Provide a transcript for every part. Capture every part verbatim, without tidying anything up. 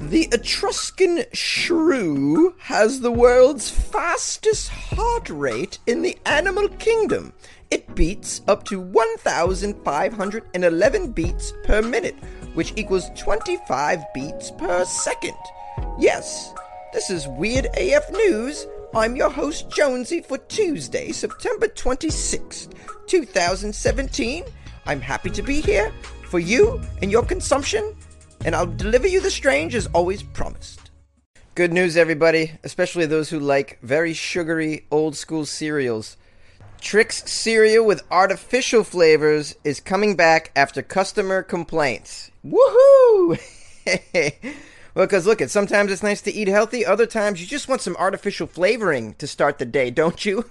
The Etruscan shrew has the world's fastest heart rate in the animal kingdom. It beats up to one thousand five hundred eleven beats per minute, which equals twenty-five beats per second. Yes, this is Weird A F News. I'm your host, Jonesy, for Tuesday, September twenty-sixth, two thousand seventeen. I'm happy to be here for you and your consumption, and I'll deliver you the strange as always promised. Good news, everybody, especially those who like very sugary, old-school cereals. Trix cereal with artificial flavors is coming back after customer complaints. Woohoo! Well, because look, it sometimes it's nice to eat healthy, other times you just want some artificial flavoring to start the day, don't you?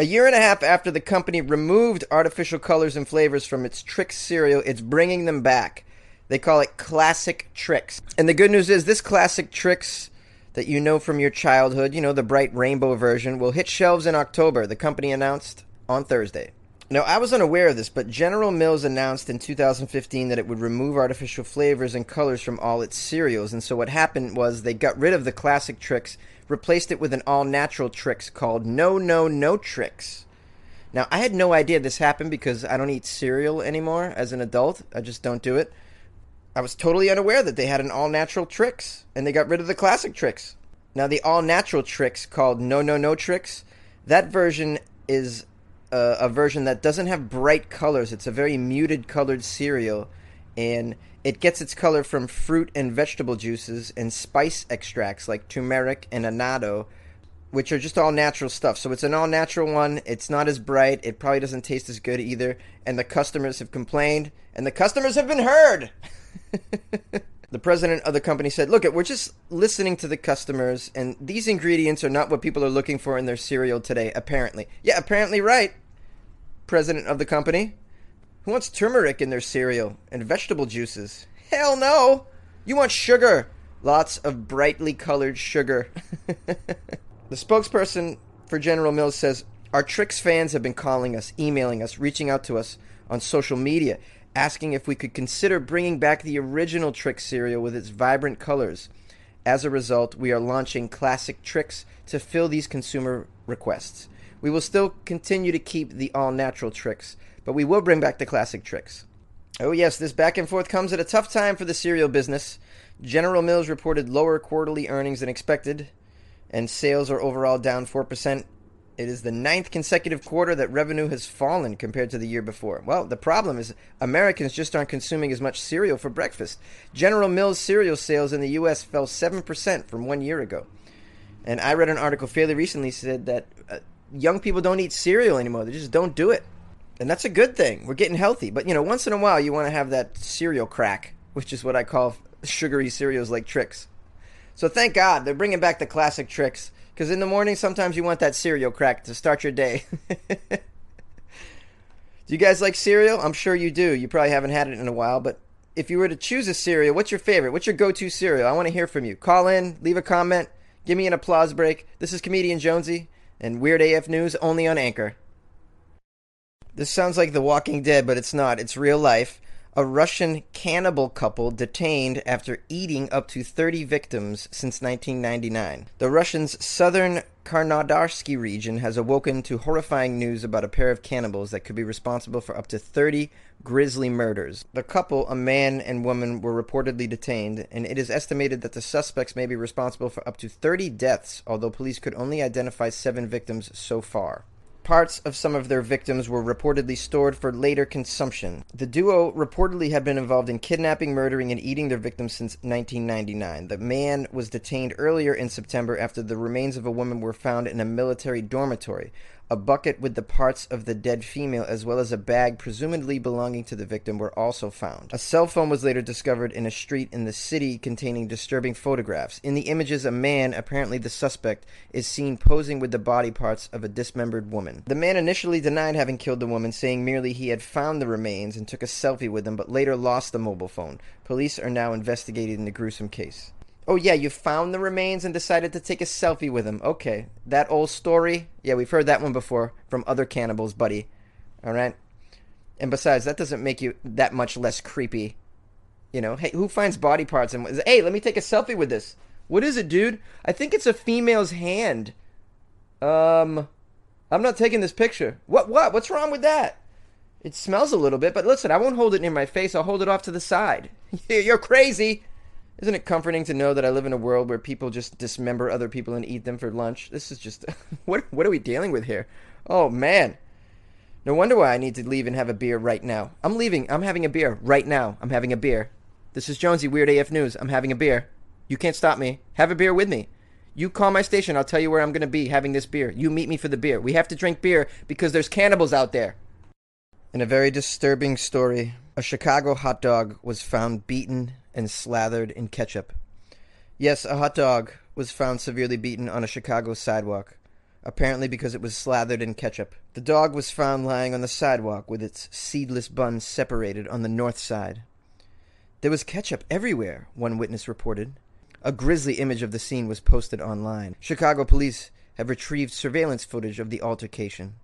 A year and a half after the company removed artificial colors and flavors from its Trix cereal, it's bringing them back. They call it Classic Trix. And the good news is this Classic Trix that you know from your childhood, you know, the bright rainbow version, will hit shelves in October, the company announced on Thursday. Now, I was unaware of this, but General Mills announced in two thousand fifteen that it would remove artificial flavors and colors from all its cereals, and so what happened was they got rid of the Classic Trix, replaced it with an all-natural Trix called No No No Trix. Now, I had no idea this happened because I don't eat cereal anymore as an adult. I just don't do it. I was totally unaware that they had an all-natural Trix, and they got rid of the Classic Trix. Now, the all-natural Trix called No No No Trix, that version is Uh, a version that doesn't have bright colors. It's a very muted colored cereal, and it gets its color from fruit and vegetable juices and spice extracts like turmeric and annatto, which are just all natural stuff. So it's an all natural one. It's not as bright. It probably doesn't taste as good either. And the customers have complained, and the customers have been heard. The president of the company said, look, we're just listening to the customers, and these ingredients are not what people are looking for in their cereal today, apparently. Yeah, apparently right, president of the company. Who wants turmeric in their cereal and vegetable juices? Hell no! You want sugar. Lots of brightly colored sugar. The spokesperson for General Mills says, our Trix fans have been calling us, emailing us, reaching out to us on social media, asking if we could consider bringing back the original Trix cereal with its vibrant colors. As a result, we are launching Classic Trix to fill these consumer requests. We will still continue to keep the all-natural Trix, but we will bring back the Classic Trix. Oh yes, this back and forth comes at a tough time for the cereal business. General Mills reported lower quarterly earnings than expected, and sales are overall down four percent. It is the ninth consecutive quarter that revenue has fallen compared to the year before. Well, the problem is Americans just aren't consuming as much cereal for breakfast. General Mills cereal sales in the U S fell seven percent from one year ago. And I read an article fairly recently said that uh, young people don't eat cereal anymore. They just don't do it. And that's a good thing. We're getting healthy. But, you know, once in a while you want to have that cereal crack, which is what I call sugary cereals like Trix. So thank God they're bringing back the Classic Trix, because in the morning, sometimes you want that cereal crack to start your day. Do you guys like cereal? I'm sure you do. You probably haven't had it in a while, but if you were to choose a cereal, what's your favorite? What's your go-to cereal? I want to hear from you. Call in, leave a comment, give me an applause break. This is Comedian Jonesy and Weird A F News only on Anchor. This sounds like The Walking Dead, but it's not. It's real life. A Russian cannibal couple detained after eating up to thirty victims since nineteen ninety-nine. The Russian's southern Krasnodar region has awoken to horrifying news about a pair of cannibals that could be responsible for up to thirty grisly murders. The couple, a man and woman, were reportedly detained, and it is estimated that the suspects may be responsible for up to thirty deaths, although police could only identify seven victims so far. Parts of some of their victims were reportedly stored for later consumption. The duo reportedly had been involved in kidnapping, murdering, and eating their victims since nineteen ninety-nine. The man was detained earlier in September after the remains of a woman were found in a military dormitory. A bucket with the parts of the dead female, as well as a bag presumably belonging to the victim, were also found. A cell phone was later discovered in a street in the city containing disturbing photographs. In the images, a man, apparently the suspect, is seen posing with the body parts of a dismembered woman. The man initially denied having killed the woman, saying merely he had found the remains and took a selfie with them, but later lost the mobile phone. Police are now investigating the gruesome case. Oh yeah, you found the remains and decided to take a selfie with them. Okay, that old story? Yeah, we've heard that one before from other cannibals, buddy. All right? And besides, that doesn't make you that much less creepy. You know, hey, who finds body parts and is, hey, let me take a selfie with this. What is it, dude? I think it's a female's hand. Um, I'm not taking this picture. What, what? What's wrong with that? It smells a little bit, but listen, I won't hold it near my face. I'll hold it off to the side. You're crazy. Isn't it comforting to know that I live in a world where people just dismember other people and eat them for lunch? This is just... what, what are we dealing with here? Oh, man. No wonder why I need to leave and have a beer right now. I'm leaving. I'm having a beer right now. I'm having a beer. This is Jonesy, Weird A F News. I'm having a beer. You can't stop me. Have a beer with me. You call my station. I'll tell you where I'm going to be having this beer. You meet me for the beer. We have to drink beer because there's cannibals out there. In a very disturbing story, a Chicago hot dog was found beaten and slathered in ketchup. Yes, a hot dog was found severely beaten on a Chicago sidewalk, apparently because it was slathered in ketchup. The dog was found lying on the sidewalk with its seedless bun separated on the north side. There was ketchup everywhere, one witness reported. A grisly image of the scene was posted online. Chicago police have retrieved surveillance footage of the altercation,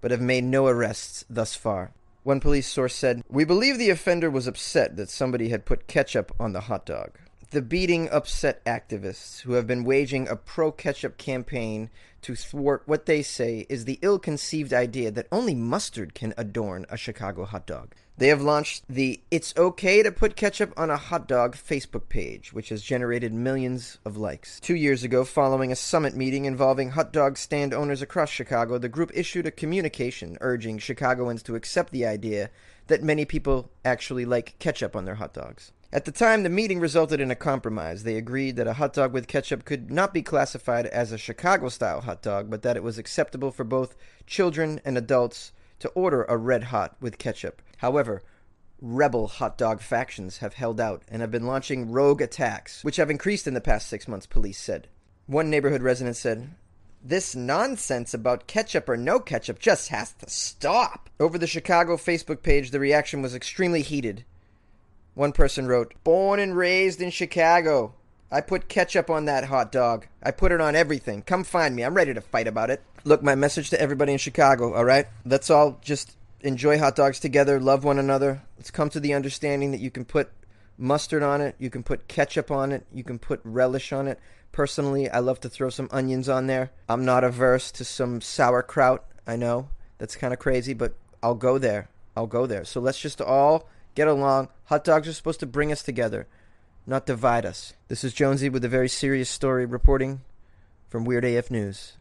but have made no arrests thus far. One police source said, "We believe the offender was upset that somebody had put ketchup on the hot dog." The beating upset activists who have been waging a pro-ketchup campaign to thwart what they say is the ill-conceived idea that only mustard can adorn a Chicago hot dog. They have launched the It's Okay to Put Ketchup on a Hot Dog Facebook page, which has generated millions of likes. Two years ago, following a summit meeting involving hot dog stand owners across Chicago, the group issued a communication urging Chicagoans to accept the idea that many people actually like ketchup on their hot dogs. At the time, the meeting resulted in a compromise. They agreed that a hot dog with ketchup could not be classified as a Chicago-style hot dog, but that it was acceptable for both children and adults to order a red hot with ketchup. However, rebel hot dog factions have held out and have been launching rogue attacks, which have increased in the past six months, police said. One neighborhood resident said, "This nonsense about ketchup or no ketchup just has to stop." Over the Chicago Facebook page, the reaction was extremely heated. One person wrote, "Born and raised in Chicago. I put ketchup on that hot dog. I put it on everything. Come find me. I'm ready to fight about it." Look, my message to everybody in Chicago, all right? Let's all just enjoy hot dogs together, love one another. Let's come to the understanding that you can put mustard on it. You can put ketchup on it. You can put relish on it. Personally, I love to throw some onions on there. I'm not averse to some sauerkraut. I know that's kind of crazy, but I'll go there. I'll go there. So let's just all... get along. Hot dogs are supposed to bring us together, not divide us. This is Jonesy with a very serious story reporting from Weird A F News.